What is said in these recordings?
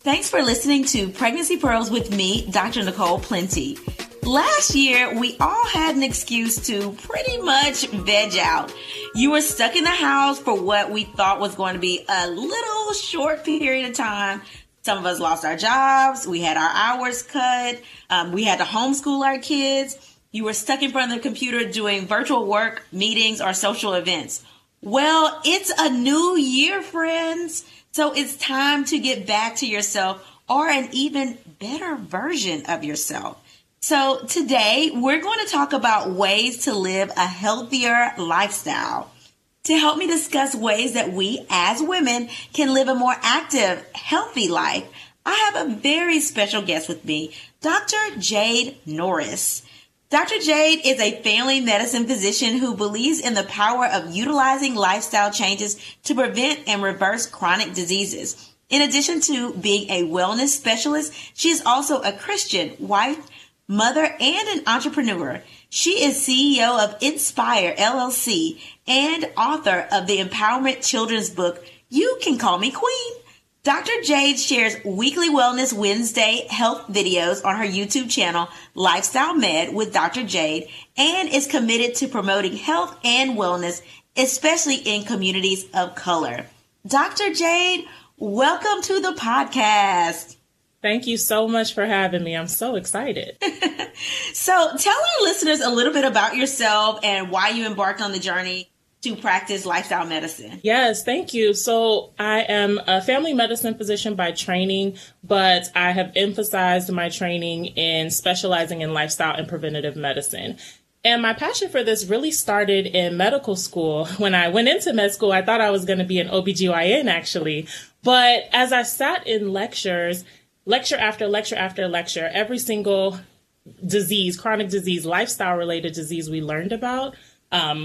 Thanks for listening to Pregnancy Pearls with me, Dr. Nicole Plenty. Last year, we all had an excuse to pretty much veg out. You were stuck in the house for what we thought was going to be a little short period of time. Some of us lost our jobs. We had our hours cut. We had to homeschool our kids. You were stuck in front of the computer doing virtual work, meetings, or social events. Well, it's a new year, friends. So it's time to get back to yourself or an even better version of yourself. So today we're going to talk about ways to live a healthier lifestyle. To help me discuss ways that we as women can live a more active, healthy life, I have a very special guest with me, Dr. Jade Norris. Dr. Jade is a family medicine physician who believes in the power of utilizing lifestyle changes to prevent and reverse chronic diseases. In addition to being a wellness specialist, she is also a Christian, wife, mother, and an entrepreneur. She is CEO of Inspire LLC and author of the empowerment children's book, You Can Call Me Queen. Dr. Jade shares weekly Wellness Wednesday health videos on her YouTube channel, Lifestyle Med with Dr. Jade, and is committed to promoting health and wellness, especially in communities of color. Dr. Jade, welcome to the podcast. Thank you so much for having me. I'm so excited. So tell our listeners a little bit about yourself and why you embarked on the journey to practice lifestyle medicine. Yes, thank you. So I am a family medicine physician by training, but I have emphasized my training in specializing in lifestyle and preventative medicine. And my passion for this really started in medical school. When I went into med school, I thought I was going to be an OBGYN actually. But as I sat in lectures, lecture after lecture after lecture, every single disease, chronic disease, lifestyle related disease we learned about,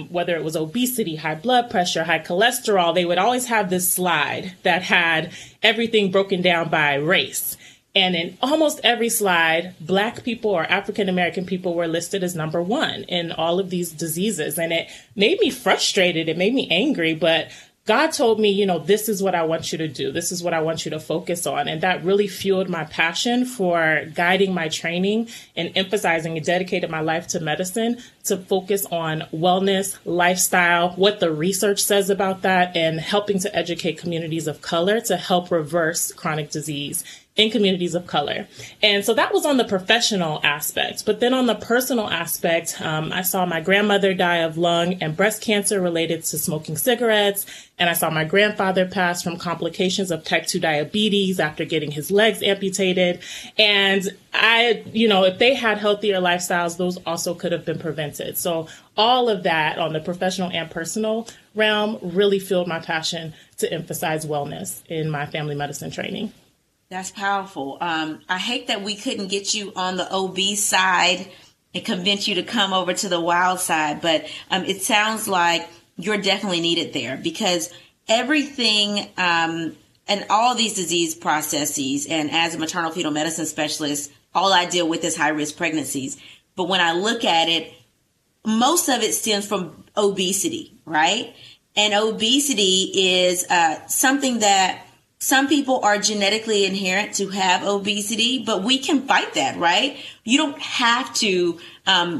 whether it was obesity, high blood pressure, high cholesterol, they would always have this slide that had everything broken down by race. And in almost every slide, Black people or African-American people were listed as number one in all of these diseases. And it made me frustrated. It made me angry. But God told me, you know, this is what I want you to do. This is what I want you to focus on. And that really fueled my passion for guiding my training and emphasizing and dedicated my life to medicine to focus on wellness, lifestyle, what the research says about that, and helping to educate communities of color to help reverse chronic disease in communities of color. And so that was on the professional aspect. But then on the personal aspect, I saw my grandmother die of lung and breast cancer related to smoking cigarettes. And I saw my grandfather pass from complications of type 2 diabetes after getting his legs amputated. And I, you know, if they had healthier lifestyles, those also could have been prevented. So all of that on the professional and personal realm really fueled my passion to emphasize wellness in my family medicine training. That's powerful. I hate that we couldn't get you on the obese side and convince you to come over to the wild side, but it sounds like you're definitely needed there because everything and all these disease processes, and as a maternal fetal medicine specialist, all I deal with is high-risk pregnancies. But when I look at it, most of it stems from obesity, right? And obesity is something that some people are genetically inherent to have obesity, but we can fight that, right? You don't have to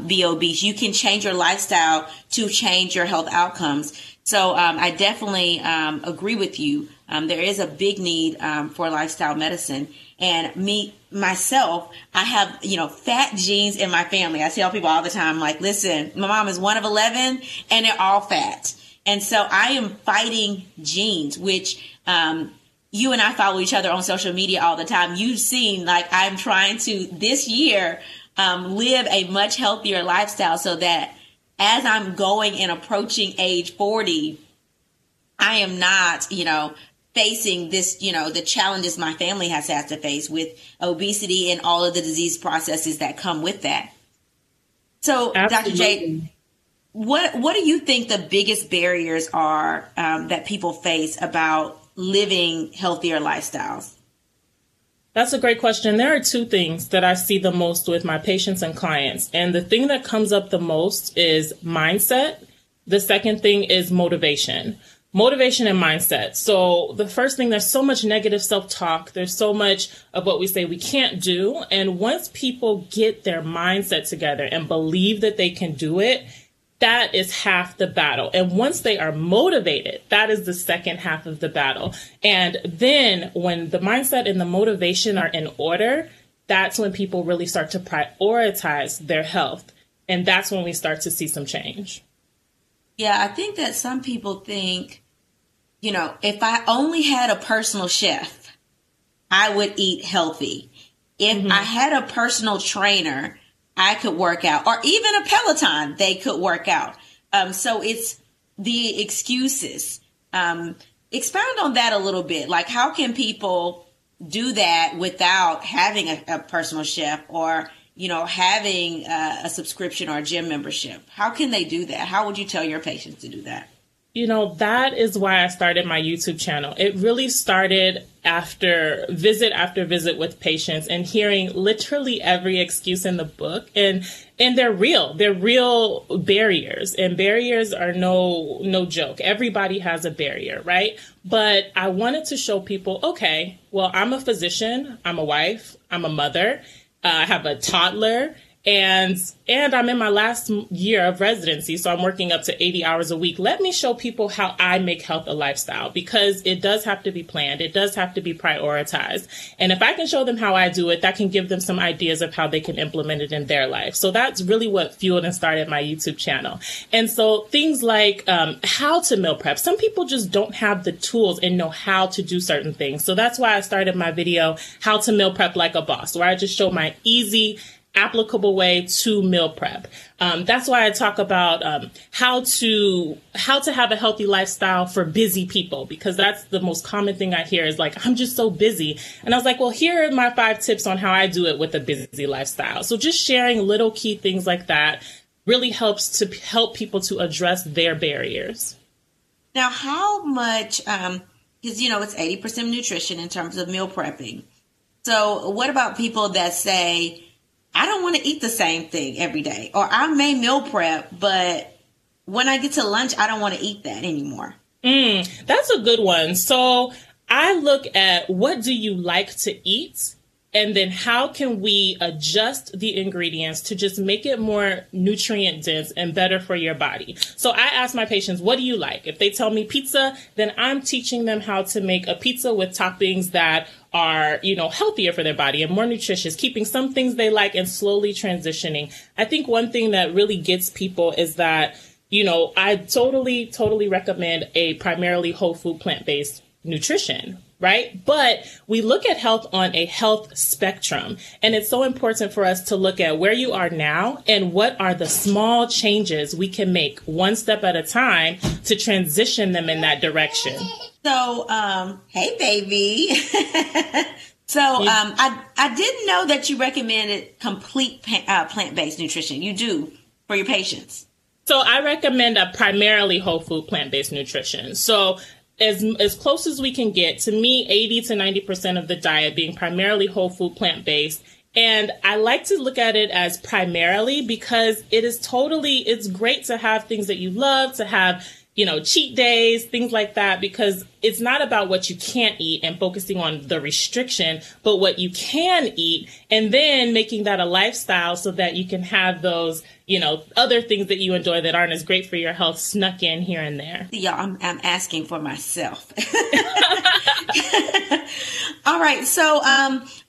be obese. You can change your lifestyle to change your health outcomes. So I definitely agree with you. There is a big need for lifestyle medicine. And me, myself, I have, you know, fat genes in my family. I tell people all the time, like, listen, my mom is one of 11 and they're all fat. And so I am fighting genes, which you and I follow each other on social media all the time. You've seen, like, I'm trying to this year live a much healthier lifestyle so that as I'm going and approaching age 40, I am not, you know, facing this, you know, the challenges my family has had to face with obesity and all of the disease processes that come with that. So, absolutely. Dr. Jade, what do you think the biggest barriers are that people face about living healthier lifestyles? That's a great question. There are two things that I see the most with my patients and clients. And the thing that comes up the most is mindset. The second thing is motivation. Motivation and mindset. So the first thing, there's so much negative self-talk. There's so much of what we say we can't do. And once people get their mindset together and believe that they can do it, that is half the battle. And once they are motivated, that is the second half of the battle. And then when the mindset and the motivation are in order, that's when people really start to prioritize their health. And that's when we start to see some change. Yeah, I think that some people think, you know, if I only had a personal chef, I would eat healthy. If mm-hmm. I had a personal trainer, I could work out. Or even a Peloton, they could work out. So it's the excuses. Expound on that a little bit. Like, how can people do that without having a personal chef or, you know, having a subscription or a gym membership? How can they do that? How would you tell your patients to do that? You know, that is why I started my YouTube channel. It really started after visit with patients and hearing literally every excuse in the book. And they're real. They're real barriers. And barriers are no joke. Everybody has a barrier, right? But I wanted to show people, okay, well, I'm a physician, I'm a wife, I'm a mother, I have a toddler. And I'm in my last year of residency, so I'm working up to 80 hours a week. Let me show people how I make health a lifestyle, because it does have to be planned. It does have to be prioritized. And if I can show them how I do it, that can give them some ideas of how they can implement it in their life. So that's really what fueled and started my YouTube channel. And so things like how to meal prep. Some people just don't have the tools and know how to do certain things. So that's why I started my video, How to Meal Prep Like a Boss, where I just show my easy, applicable way to meal prep. That's why I talk about how to have a healthy lifestyle for busy people, because that's the most common thing I hear is like, I'm just so busy. And I was like, well, here are my 5 tips on how I do it with a busy lifestyle. So just sharing little key things like that really helps to help people to address their barriers. Now, how much, because, you know, it's 80% nutrition in terms of meal prepping. So what about people that say, I don't want to eat the same thing every day, or I may meal prep, but when I get to lunch, I don't want to eat that anymore? That's a good one. So I look at, what do you like to eat? And then how can we adjust the ingredients to just make it more nutrient dense and better for your body? So I ask my patients, what do you like? If they tell me pizza, then I'm teaching them how to make a pizza with toppings that are, you know, healthier for their body and more nutritious, keeping some things they like and slowly transitioning. I think one thing that really gets people is that, you know, I totally recommend a primarily whole food, plant-based nutrition, right? But we look at health on a health spectrum, and it's so important for us to look at where you are now and what are the small changes we can make one step at a time to transition them in that direction. So, hey, baby. So I didn't know that you recommended complete plant-based nutrition. You do for your patients. So I recommend a primarily whole food, plant-based nutrition. So as close as we can get, to me, 80 to 90% of the diet being primarily whole food, plant-based. And I like to look at it as primarily because it's great to have things that you love, to have, you know, cheat days, things like that, because it's not about what you can't eat and focusing on the restriction, but what you can eat, and then making that a lifestyle so that you can have those, you know, other things that you enjoy that aren't as great for your health snuck in here and there. Yeah, I'm asking for myself. All right. So,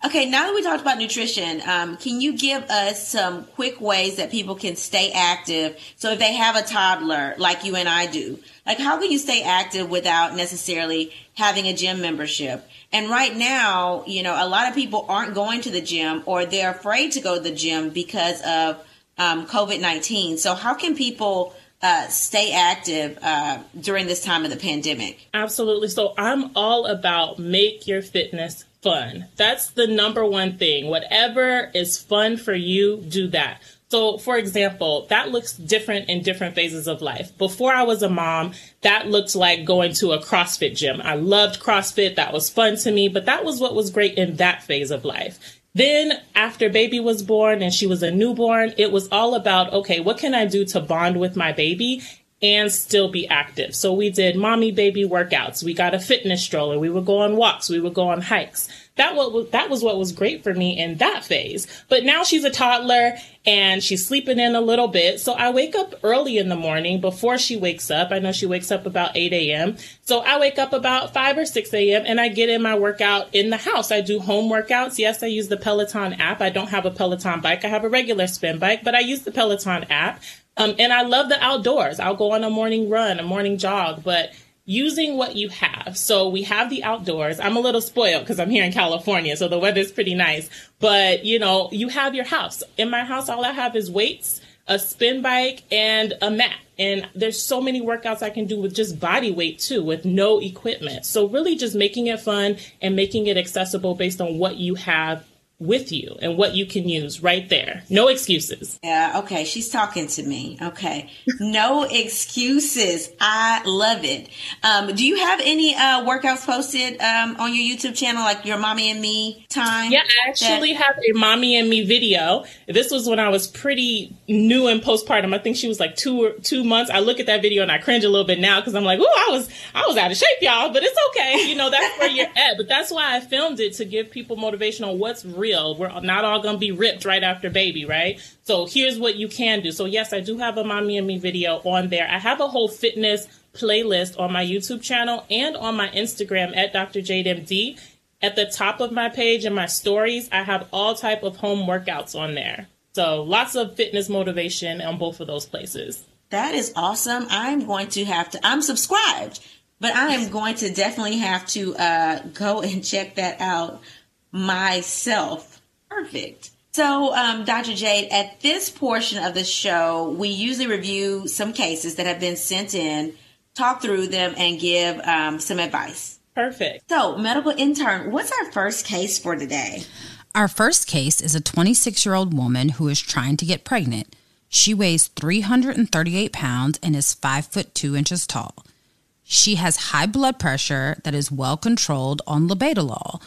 okay, now that we talked about nutrition, can you give us some quick ways that people can stay active? So if they have a toddler like you and I do, like how can you stay active without necessarily having a gym membership? And right now, you know, a lot of people aren't going to the gym or they're afraid to go to the gym because of COVID-19. So how can people stay active during this time of the pandemic? Absolutely. So I'm all about make your fitness fun. That's the number one thing. Whatever is fun for you, do that. So, for example, that looks different in different phases of life. Before I was a mom, that looked like going to a CrossFit gym. I loved CrossFit. That was fun to me, but that was what was great in that phase of life. Then after baby was born and she was a newborn, it was all about, okay, what can I do to bond with my baby and still be active? So we did mommy baby workouts. We got a fitness stroller. We would go on walks. We would go on hikes. That was what was great for me in that phase. But now she's a toddler and she's sleeping in a little bit. So I wake up early in the morning before she wakes up. I know she wakes up about 8 a.m. So I wake up about 5 or 6 a.m. and I get in my workout in the house. I do home workouts. Yes, I use the Peloton app. I don't have a Peloton bike. I have a regular spin bike, but I use the Peloton app. And I love the outdoors. I'll go on a morning run, a morning jog, but using what you have. So we have the outdoors. I'm a little spoiled because I'm here in California, so the weather's pretty nice. But, you know, you have your house. In my house, all I have is weights, a spin bike, and a mat. And there's so many workouts I can do with just body weight, too, with no equipment. So really just making it fun and making it accessible based on what you have with you and what you can use right there. No excuses. Yeah. Okay. She's talking to me. Okay. No excuses. I love it. Do you have any workouts posted on your YouTube channel, like your Mommy and Me time? Yeah, I actually have a Mommy and Me video. This was when I was pretty new in postpartum. I think she was like two months. I look at that video and I cringe a little bit now because I'm like, oh, I was out of shape, y'all, but it's okay. You know, that's where you're at. But that's why I filmed it, to give people motivation on what's real. We're not all going to be ripped right after baby, right? So here's what you can do. So yes, I do have a Mommy and Me video on there. I have a whole fitness playlist on my YouTube channel and on my Instagram at Dr. Jade MD. At the top of my page and my stories, I have all type of home workouts on there. So lots of fitness motivation on both of those places. That is awesome. I'm subscribed, but I am going to definitely have to go and check that out myself. Perfect. So, Dr. Jade, at this portion of the show, we usually review some cases that have been sent in, talk through them, and give some advice. Perfect. So, medical intern, what's our first case for today? Our first case is a 26-year-old woman who is trying to get pregnant. She weighs 338 pounds and is 5'2" tall. She has high blood pressure that is well controlled on labetalol,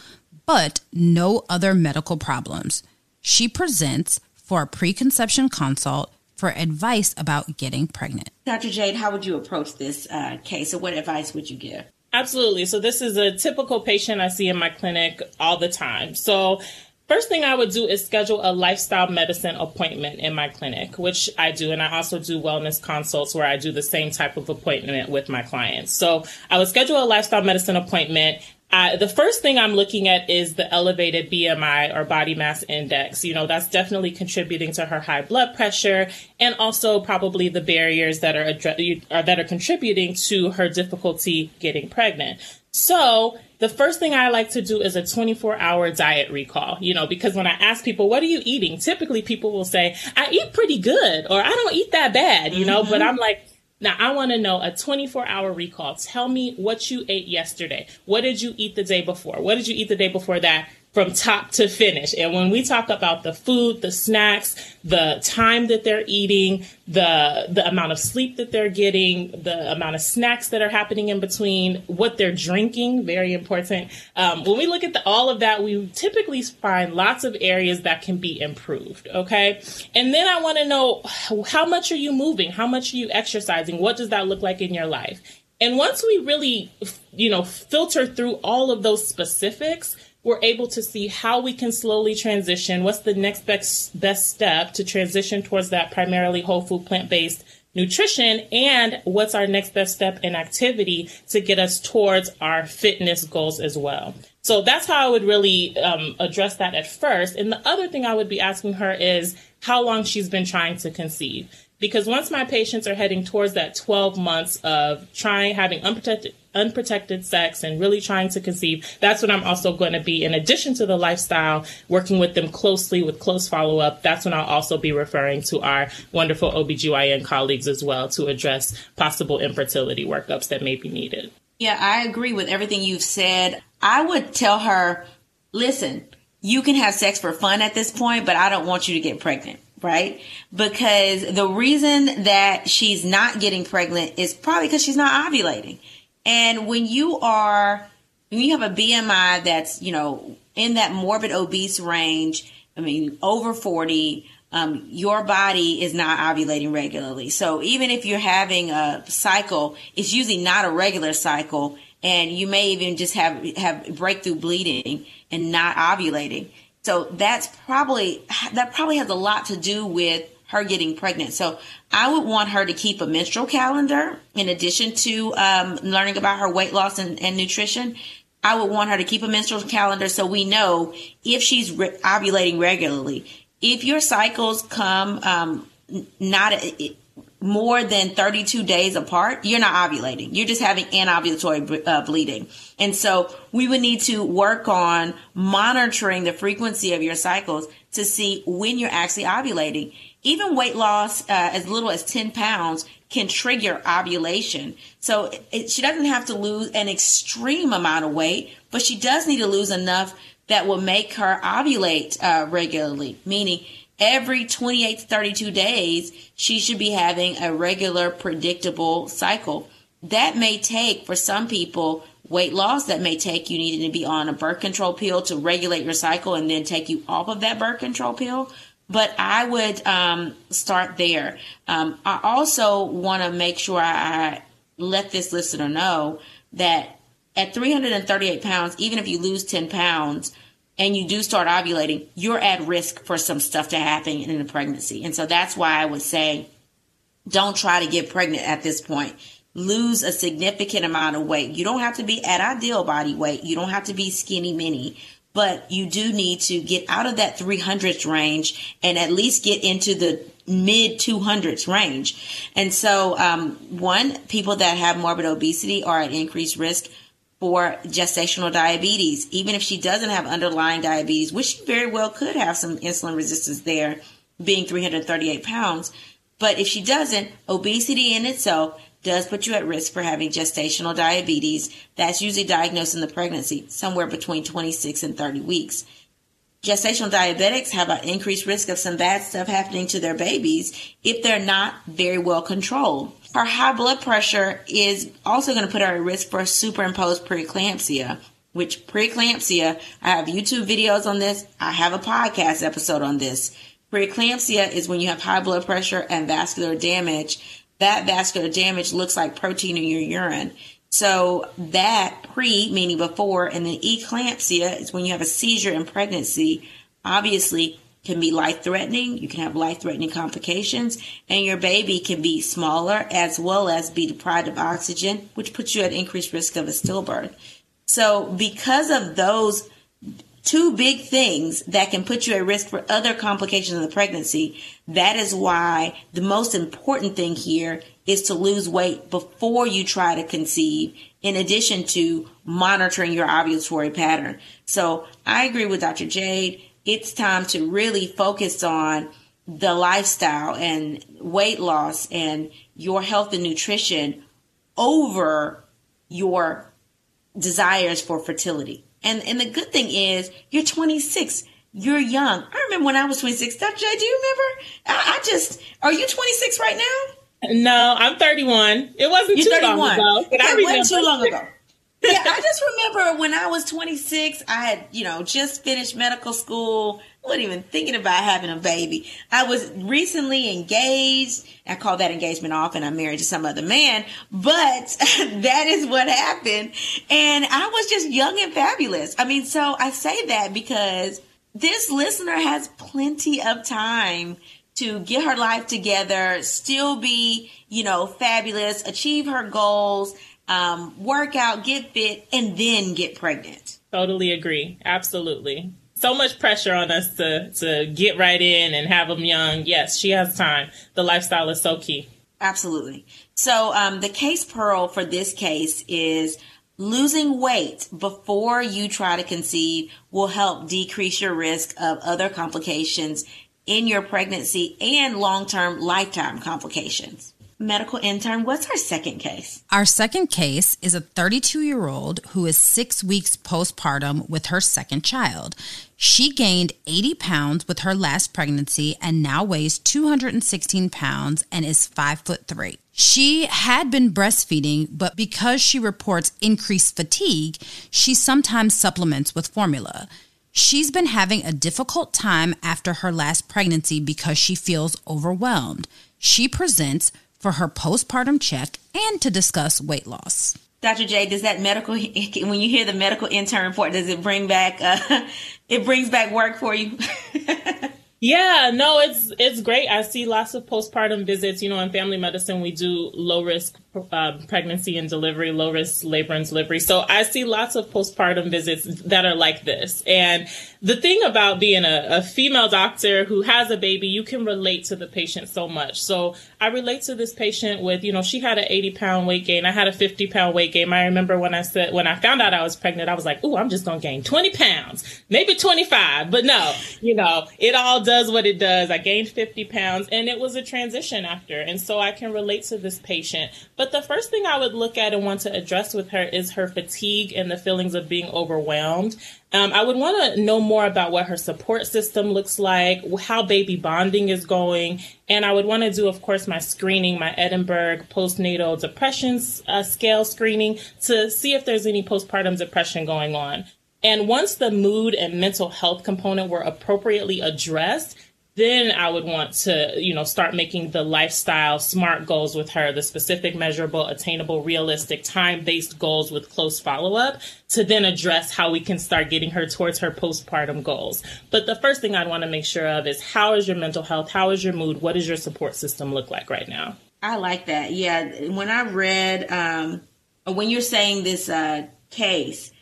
but no other medical problems. She presents for a preconception consult for advice about getting pregnant. Dr. Jade, how would you approach this case, or what advice would you give? Absolutely. So this is a typical patient I see in my clinic all the time. So first thing I would do is schedule a lifestyle medicine appointment in my clinic, which I do. And I also do wellness consults where I do the same type of appointment with my clients. So I would schedule a lifestyle medicine appointment. The first thing I'm looking at is the elevated BMI, or body mass index. You know, that's definitely contributing to her high blood pressure, and also probably the barriers that are contributing to her difficulty getting pregnant. So the first thing I like to do is a 24-hour diet recall, you know, because when I ask people, what are you eating? Typically people will say, I eat pretty good, or I don't eat that bad, you know, but I'm like, now, I want to know a 24-hour recall. Tell me what you ate yesterday. What did you eat the day before? What did you eat the day before that, from top to finish? And when we talk about the food, the snacks, the time that they're eating, the amount of sleep that they're getting, the amount of snacks that are happening in between, what they're drinking, very important. When we look at all of that, we typically find lots of areas that can be improved, okay? And then I want to know, how much are you moving? How much are you exercising? What does that look like in your life? And once we really, you know, filter through all of those specifics, we're able to see how we can slowly transition. What's the next best step to transition towards that primarily whole food, plant-based nutrition, and what's our next best step in activity to get us towards our fitness goals as well. So that's how I would really address that at first. And the other thing I would be asking her is how long she's been trying to conceive. Because once my patients are heading towards that 12 months of having unprotected sex and really trying to conceive, that's when I'm also going to be, in addition to the lifestyle, working with them closely with close follow-up. That's when I'll also be referring to our wonderful OBGYN colleagues as well to address possible infertility workups that may be needed. Yeah, I agree with everything you've said. I would tell her, listen, you can have sex for fun at this point, but I don't want you to get pregnant. Right? Because the reason that she's not getting pregnant is probably because she's not ovulating. And when you have a BMI that's, in that morbid obese range, over 40, your body is not ovulating regularly. So even if you're having a cycle, it's usually not a regular cycle. And you may even just have breakthrough bleeding and not ovulating. So that probably has a lot to do with her getting pregnant. So I would want her to keep a menstrual calendar in addition to learning about her weight loss and nutrition. I would want her to keep a menstrual calendar so we know if she's ovulating regularly. If your cycles come more than 32 days apart, you're not ovulating. You're just having anovulatory bleeding. And so we would need to work on monitoring the frequency of your cycles to see when you're actually ovulating. Even weight loss as little as 10 pounds can trigger ovulation. So she doesn't have to lose an extreme amount of weight, but she does need to lose enough that will make her ovulate regularly, meaning every 28 to 32 days, she should be having a regular, predictable cycle. That may take, for some people, weight loss. That may take you needing to be on a birth control pill to regulate your cycle and then take you off of that birth control pill. But I would start there. I also want to make sure I let this listener know that at 338 pounds, even if you lose 10 pounds, and you do start ovulating, you're at risk for some stuff to happen in the pregnancy. And so that's why I would say, don't try to get pregnant at this point. Lose a significant amount of weight. You don't have to be at ideal body weight. You don't have to be skinny mini, but you do need to get out of that 300s range and at least get into the mid 200s range. And so, one, people that have morbid obesity are at increased risk for gestational diabetes. Even if she doesn't have underlying diabetes, which she very well could have some insulin resistance there, being 338 pounds. But if she doesn't, obesity in itself does put you at risk for having gestational diabetes. That's usually diagnosed in the pregnancy, somewhere between 26 and 30 weeks. Gestational diabetics have an increased risk of some bad stuff happening to their babies if they're not very well controlled. Her high blood pressure is also going to put her at risk for superimposed preeclampsia, which preeclampsia, I have YouTube videos on this. I have a podcast episode on this. Preeclampsia is when you have high blood pressure and vascular damage. That vascular damage looks like protein in your urine. So that pre, meaning before, and then eclampsia is when you have a seizure in pregnancy, obviously can be life-threatening. You can have life-threatening complications, and your baby can be smaller as well as be deprived of oxygen, which puts you at increased risk of a stillbirth. So because of those two big things that can put you at risk for other complications of the pregnancy, that is why the most important thing here is to lose weight before you try to conceive, in addition to monitoring your ovulatory pattern. So I agree with Dr. Jade. It's time to really focus on the lifestyle and weight loss and your health and nutrition over your desires for fertility. And the good thing is you're 26. You're young. I remember when I was 26. Dr. Jade, do you remember? Are you 26 right now? No, I'm 31. It wasn't too long ago. It wasn't too long ago. Yeah, I just remember when I was 26, I had, just finished medical school. I wasn't even thinking about having a baby. I was recently engaged. I called that engagement off and I'm married to some other man, but that is what happened. And I was just young and fabulous. I mean, so I say that because this listener has plenty of time to get her life together, still be, fabulous, achieve her goals, work out, get fit, and then get pregnant. Totally agree. Absolutely. So much pressure on us to get right in and have them young. Yes, she has time. The lifestyle is so key. Absolutely. So the case pearl for this case is losing weight before you try to conceive will help decrease your risk of other complications in your pregnancy and long-term lifetime complications. Medical intern, what's our second case? Our second case is a 32-year-old who is 6 weeks postpartum with her second child. She gained 80 pounds with her last pregnancy and now weighs 216 pounds and is 5'3". She had been breastfeeding, but because she reports increased fatigue, she sometimes supplements with formula. She's been having a difficult time after her last pregnancy because she feels overwhelmed. She presents for her postpartum check and to discuss weight loss. Dr. Jade, does that medical, when you hear the medical intern report, does it bring back, it brings back work for you? Yeah, no, it's great. I see lots of postpartum visits. In family medicine, we do low risk pregnancy and delivery, low risk labor and delivery. So I see lots of postpartum visits that are like this. And the thing about being a female doctor who has a baby, you can relate to the patient so much. So I relate to this patient with, she had an 80 pound weight gain. I had a 50 pound weight gain. I remember when I found out I was pregnant, I was like, I'm just going to gain 20 pounds, maybe 25. But no, it all does what it does. I gained 50 pounds and it was a transition after. And so I can relate to this patient. But the first thing I would look at and want to address with her is her fatigue and the feelings of being overwhelmed. I would want to know more about what her support system looks like, how baby bonding is going. And I would want to do, of course, my screening, my Edinburgh postnatal depression scale screening to see if there's any postpartum depression going on. And once the mood and mental health component were appropriately addressed, then I would want to, start making the lifestyle SMART goals with her, the specific, measurable, attainable, realistic, time-based goals with close follow-up to then address how we can start getting her towards her postpartum goals. But the first thing I'd want to make sure of is how is your mental health? How is your mood? What does your support system look like right now? I like that. Yeah. When I read, when you're saying this case,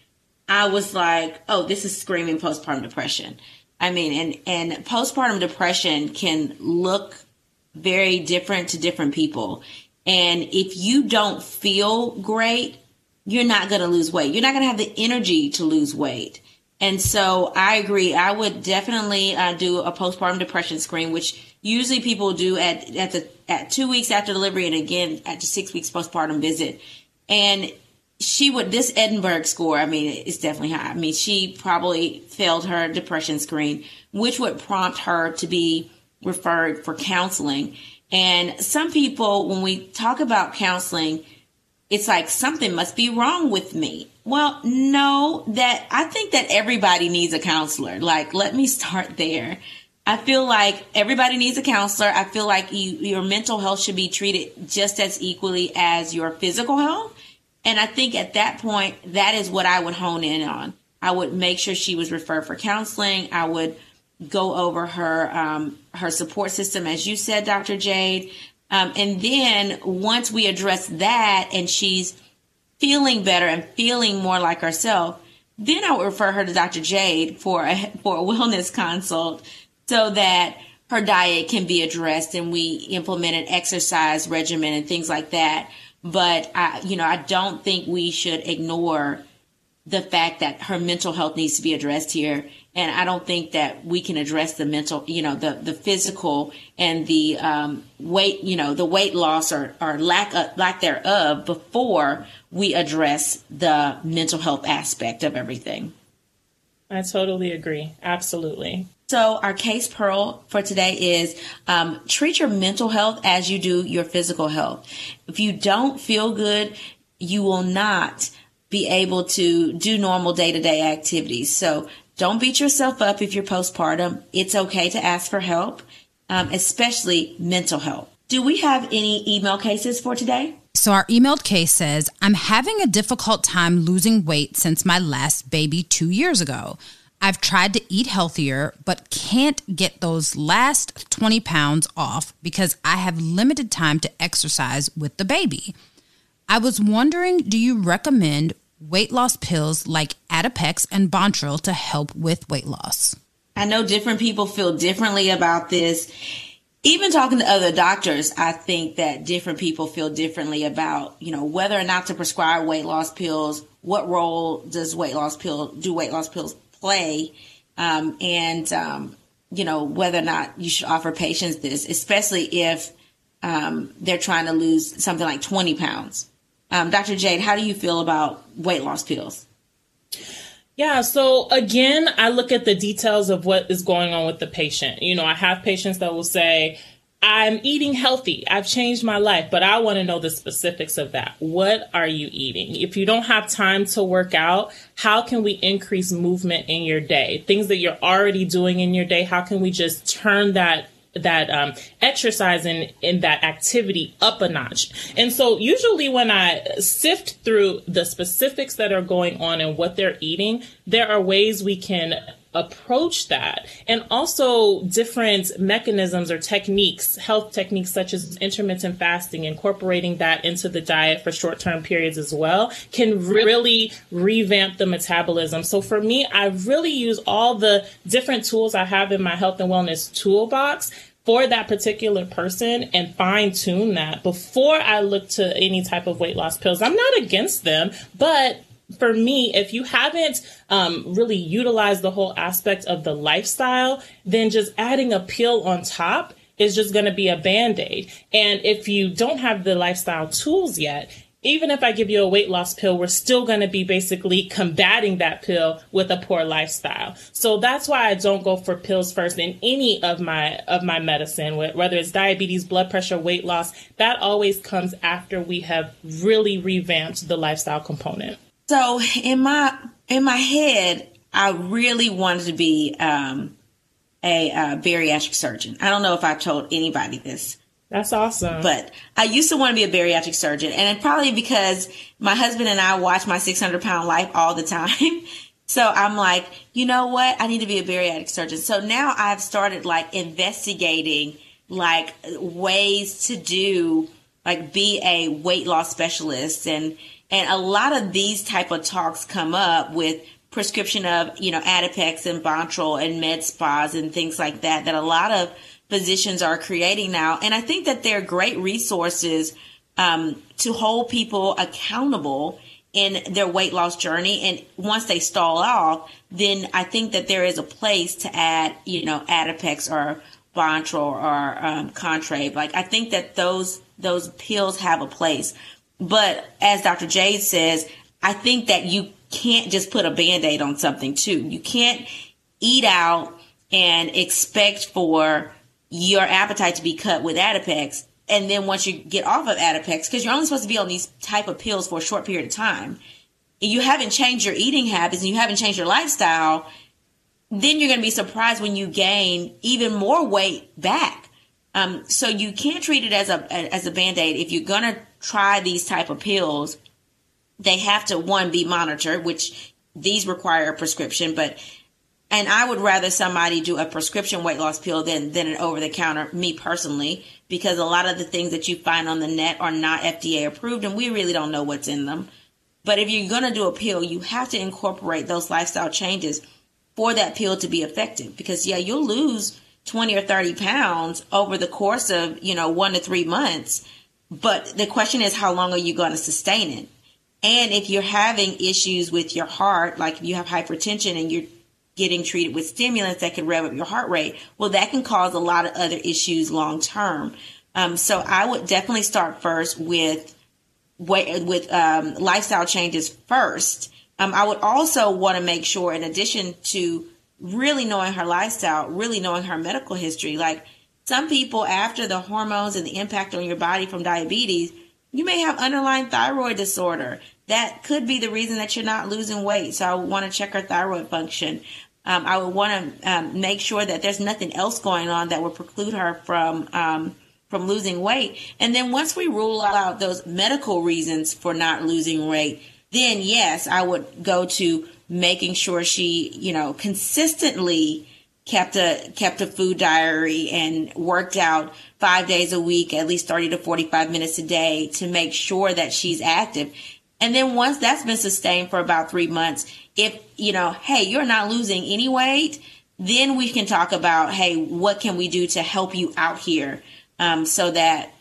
I was like, this is screaming postpartum depression. I mean, and postpartum depression can look very different to different people. And if you don't feel great, you're not going to lose weight. You're not going to have the energy to lose weight. And so I agree. I would definitely do a postpartum depression screen, which usually people do at 2 weeks after delivery and again at the 6 weeks postpartum visit. And she would, this Edinburgh score, I mean, it's definitely high. I mean, she probably failed her depression screen, which would prompt her to be referred for counseling. And some people, when we talk about counseling, it's like something must be wrong with me. Well, no, I think that everybody needs a counselor. Like, let me start there. I feel like everybody needs a counselor. I feel like your mental health should be treated just as equally as your physical health. And I think at that point, that is what I would hone in on. I would make sure she was referred for counseling. I would go over her support system, as you said, Dr. Jade. And then once we address that and she's feeling better and feeling more like herself, then I would refer her to Dr. Jade for a wellness consult so that her diet can be addressed and we implement an exercise regimen and things like that. But I don't think we should ignore the fact that her mental health needs to be addressed here. And I don't think that we can address the mental, the physical and the weight, the weight loss or lack thereof before we address the mental health aspect of everything. I totally agree. Absolutely. So our case pearl for today is treat your mental health as you do your physical health. If you don't feel good, you will not be able to do normal day-to-day activities. So don't beat yourself up if you're postpartum. It's okay to ask for help, especially mental help. Do we have any email cases for today? So our emailed case says, I'm having a difficult time losing weight since my last baby 2 years ago. I've tried to eat healthier, but can't get those last 20 pounds off because I have limited time to exercise with the baby. I was wondering, do you recommend weight loss pills like Adipex and Bontril to help with weight loss? I know different people feel differently about this. Even talking to other doctors, I think that different people feel differently about, whether or not to prescribe weight loss pills. What role does weight loss pills play, whether or not you should offer patients this, especially if they're trying to lose something like 20 pounds. Dr. Jade, how do you feel about weight loss pills? Yeah. So again, I look at the details of what is going on with the patient. I have patients that will say, I'm eating healthy. I've changed my life, but I want to know the specifics of that. What are you eating? If you don't have time to work out, how can we increase movement in your day? Things that you're already doing in your day, how can we just turn that exercise in that activity up a notch? And so usually when I sift through the specifics that are going on and what they're eating, there are ways we can approach that. And also different mechanisms or techniques, health techniques such as intermittent fasting, incorporating that into the diet for short-term periods as well, can really revamp the metabolism. So for me, I really use all the different tools I have in my health and wellness toolbox for that particular person and fine tune that before I look to any type of weight loss pills. I'm not against them, but for me, if you haven't really utilized the whole aspect of the lifestyle, then just adding a pill on top is just going to be a Band-Aid. And if you don't have the lifestyle tools yet, even if I give you a weight loss pill, we're still going to be basically combating that pill with a poor lifestyle. So that's why I don't go for pills first in any of my medicine, whether it's diabetes, blood pressure, weight loss. That always comes after we have really revamped the lifestyle component. So in my head, I really wanted to be a bariatric surgeon. I don't know if I told anybody this. That's awesome. But I used to want to be a bariatric surgeon, and probably because my husband and I watch My 600 Pound Life all the time. So I'm like, you know what? I need to be a bariatric surgeon. So now I've started investigating ways to do be a weight loss specialist. And a lot of these type of talks come up with prescription of, Adipex and Bontril and med spas and things like that, that a lot of physicians are creating now. And I think that they're great resources to hold people accountable in their weight loss journey. And once they stall off, then I think that there is a place to add, Adipex or Bontril or Contrave. I think that those pills have a place. But as Dr. Jade says, I think that you can't just put a Band-Aid on something too. You can't eat out and expect for your appetite to be cut with Adipex. And then once you get off of Adipex, because you're only supposed to be on these type of pills for a short period of time, you haven't changed your eating habits and you haven't changed your lifestyle, then you're going to be surprised when you gain even more weight back. So you can't treat it as a Band-Aid. If you're going to try these type of pills, they have to, one, be monitored, which these require a prescription, and I would rather somebody do a prescription weight loss pill than an over-the-counter, me personally, because a lot of the things that you find on the net are not FDA approved, and we really don't know what's in them. But if you're going to do a pill, you have to incorporate those lifestyle changes for that pill to be effective, because you'll lose 20 or 30 pounds over the course of, 1 to 3 months. But the question is, how long are you going to sustain it? And if you're having issues with your heart, like if you have hypertension and you're getting treated with stimulants that can rev up your heart rate, well, that can cause a lot of other issues long term. So I would definitely start first with lifestyle changes first. I would also want to make sure, in addition to really knowing her lifestyle, really knowing her medical history, some people, after the hormones and the impact on your body from diabetes, you may have underlying thyroid disorder. that could be the reason that you're not losing weight. So I want to check her thyroid function. I would want to make sure that there's nothing else going on that would preclude her from losing weight. And then once we rule out those medical reasons for not losing weight, then yes, I would go to making sure she, consistently kept a food diary and worked out 5 days a week, at least 30 to 45 minutes a day to make sure that she's active. And then once that's been sustained for about 3 months, if, hey, you're not losing any weight, then we can talk about, hey, what can we do to help you out here so that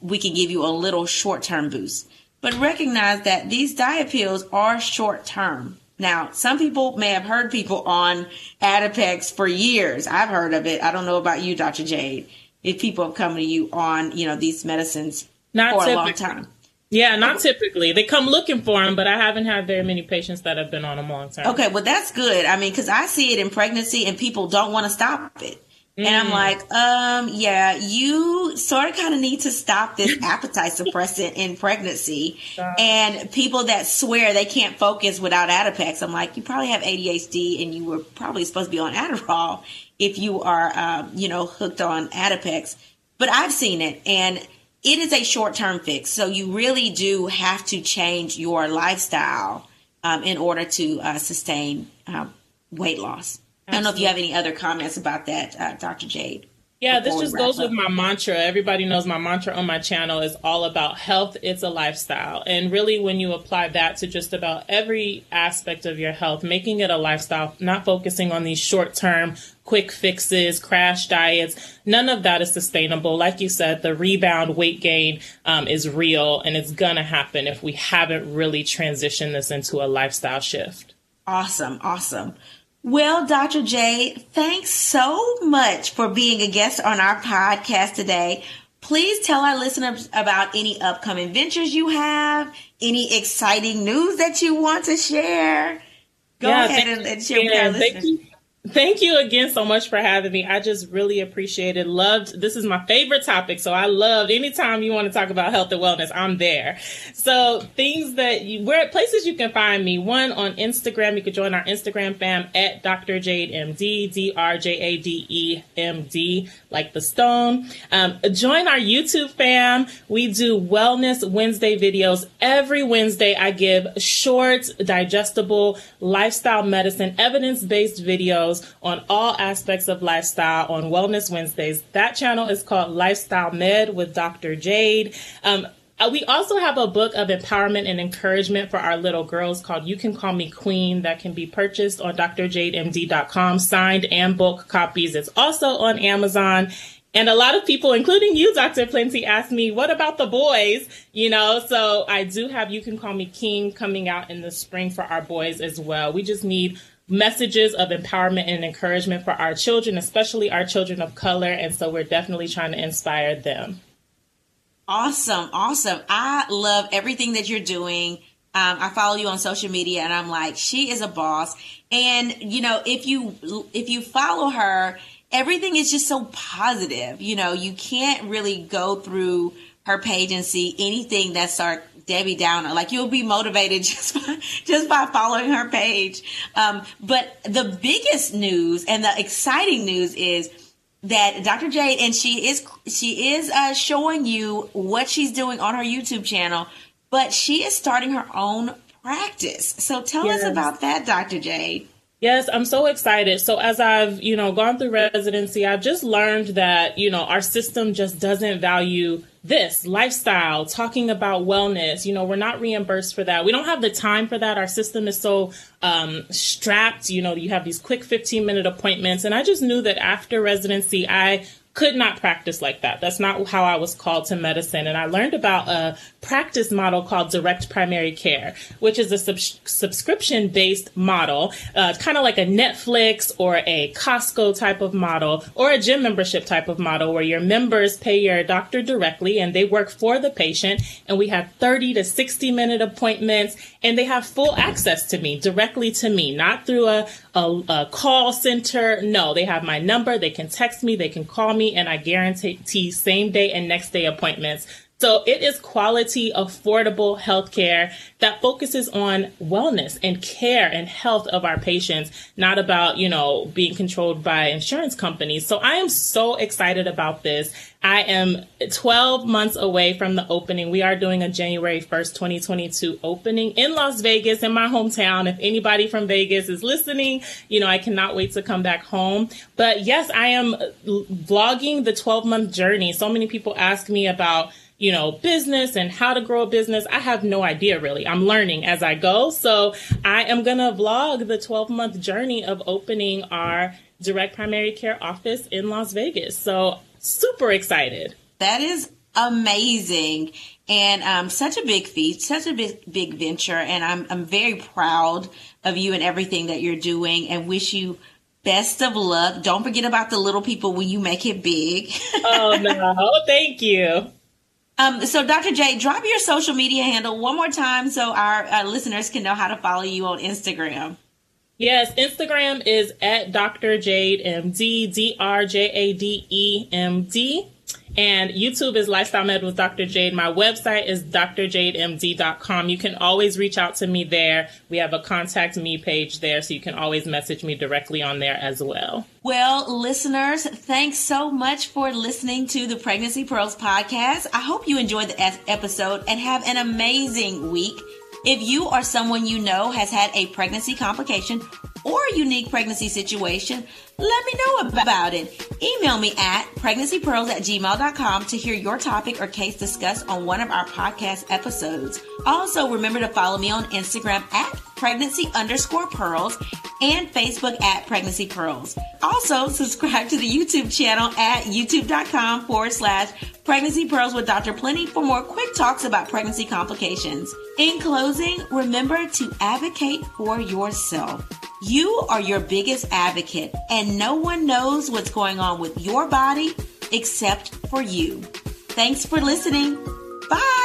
we can give you a little short-term boost. But recognize that these diet pills are short-term. Now, some people may have heard people on Adipex for years. I've heard of it. I don't know about you, Dr. Jade, if people have come to you on, these medicines for a long time. Yeah, not typically. They come looking for them, but I haven't had very many patients that have been on them long term. Okay, well, that's good. I mean, because I see it in pregnancy and people don't want to stop it. And I'm like, yeah, you sort of kind of need to stop this appetite suppressant in pregnancy. And people that swear they can't focus without Adipex, I'm like, you probably have ADHD and you were probably supposed to be on Adderall if you are, hooked on Adipex. But I've seen it, and it is a short-term fix. So you really do have to change your lifestyle in order to sustain weight loss. I don't know if you have any other comments about that, Dr. Jade. Yeah, this just goes with my mantra. Everybody knows my mantra on my channel is all about health. It's a lifestyle. And really, when you apply that to just about every aspect of your health, making it a lifestyle, not focusing on these short-term quick fixes, crash diets, none of that is sustainable. Like you said, the rebound weight gain is real, and it's going to happen if we haven't really transitioned this into a lifestyle shift. Awesome. Awesome. Well, Dr. Jade, thanks so much for being a guest on our podcast today. Please tell our listeners about any upcoming ventures you have, any exciting news that you want to share. Go ahead and share with our listeners. Thank you again so much for having me. I just really appreciate it. This is my favorite topic. So I loved anytime you want to talk about health and wellness, I'm there. So places you can find me. One, on Instagram, you can join our Instagram fam at Dr. Jade MD, DrJadeMD, like the stone. Join our YouTube fam. We do Wellness Wednesday videos. Every Wednesday, I give short, digestible, lifestyle medicine, evidence-based videos on all aspects of lifestyle on Wellness Wednesdays. That channel is called Lifestyle Med with Dr. Jade. We also have a book of empowerment and encouragement for our little girls called You Can Call Me Queen that can be purchased on drjademd.com, signed and bulk copies. It's also on Amazon. And a lot of people, including you, Dr. Plenty, asked me, what about the boys? So I do have You Can Call Me King coming out in the spring for our boys as well. We just need messages of empowerment and encouragement for our children, especially our children of color. And so we're definitely trying to inspire them. Awesome. Awesome. I love everything that you're doing. I follow you on social media and I'm like, she is a boss. And, if you follow her, everything is just so positive. You can't really go through her page and see anything that's our Debbie Downer. Like, you'll be motivated just by following her page. But the biggest news and the exciting news is that Dr. Jade, and she is showing you what she's doing on her YouTube channel, but she is starting her own practice. So tell us about that, Dr. Jade. Yes, I'm so excited. So as I've, gone through residency, I've just learned that, our system just doesn't value this lifestyle, talking about wellness. We're not reimbursed for that. We don't have the time for that. Our system is so strapped. You have these quick 15-minute appointments. And I just knew that after residency, I could not practice like that. That's not how I was called to medicine. And I learned about a practice model called direct primary care, which is a subscription-based model, kind of like a Netflix or a Costco type of model or a gym membership type of model where your members pay your doctor directly and they work for the patient. And we have 30 to 60-minute appointments and they have full access to me, directly to me, not through a call center. No, they have my number. They can text me. They can call me. And I guarantee same day and next day appointments. So it is quality, affordable healthcare that focuses on wellness and care and health of our patients, not about, you know, being controlled by insurance companies. So I am so excited about this. I am 12 months away from the opening. We are doing a January 1st, 2022 opening in Las Vegas, in my hometown. If anybody from Vegas is listening, you know, I cannot wait to come back home. But yes, I am vlogging the 12-month journey. So many people ask me about, you know, business and how to grow a business. I have no idea, really. I'm learning as I go. So I am going to vlog the 12-month journey of opening our direct primary care office in Las Vegas. So super excited. That is amazing. And such a big feat, such a big venture. And I'm very proud of you and everything that you're doing, and wish you best of luck. Don't forget about the little people when you make it big. Oh, no. Thank you. So Dr. Jade, drop your social media handle one more time so our listeners can know how to follow you on Instagram. Yes, Instagram is at Dr. Jade MD, DrJadeMD. And YouTube is Lifestyle Med with Dr. Jade. My website is drjademd.com. You can always reach out to me there. We have a contact me page there, so you can always message me directly on there as well. Well, listeners, thanks so much for listening to the Pregnancy Pearls podcast. I hope you enjoyed the episode and have an amazing week. If you or someone you know has had a pregnancy complication or a unique pregnancy situation, let me know about it. Email me at pregnancypearls@gmail.com to hear your topic or case discussed on one of our podcast episodes. Also, remember to follow me on Instagram at pregnancy_pearls and Facebook at Pregnancy Pearls. Also, subscribe to the YouTube channel at youtube.com/Pregnancy Pearls with Dr. Plenty for more quick talks about pregnancy complications. In closing, remember to advocate for yourself. You are your biggest advocate, and no one knows what's going on with your body except for you. Thanks for listening. Bye.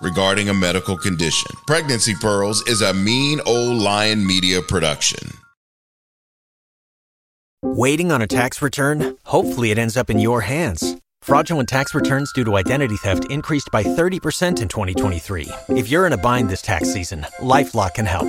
regarding a medical condition. Pregnancy Pearls is a Mean Ole Lion Media production. Waiting on a tax return? Hopefully it ends up in your hands. Fraudulent tax returns due to identity theft increased by 30% in 2023. If you're in a bind this tax season, LifeLock can help.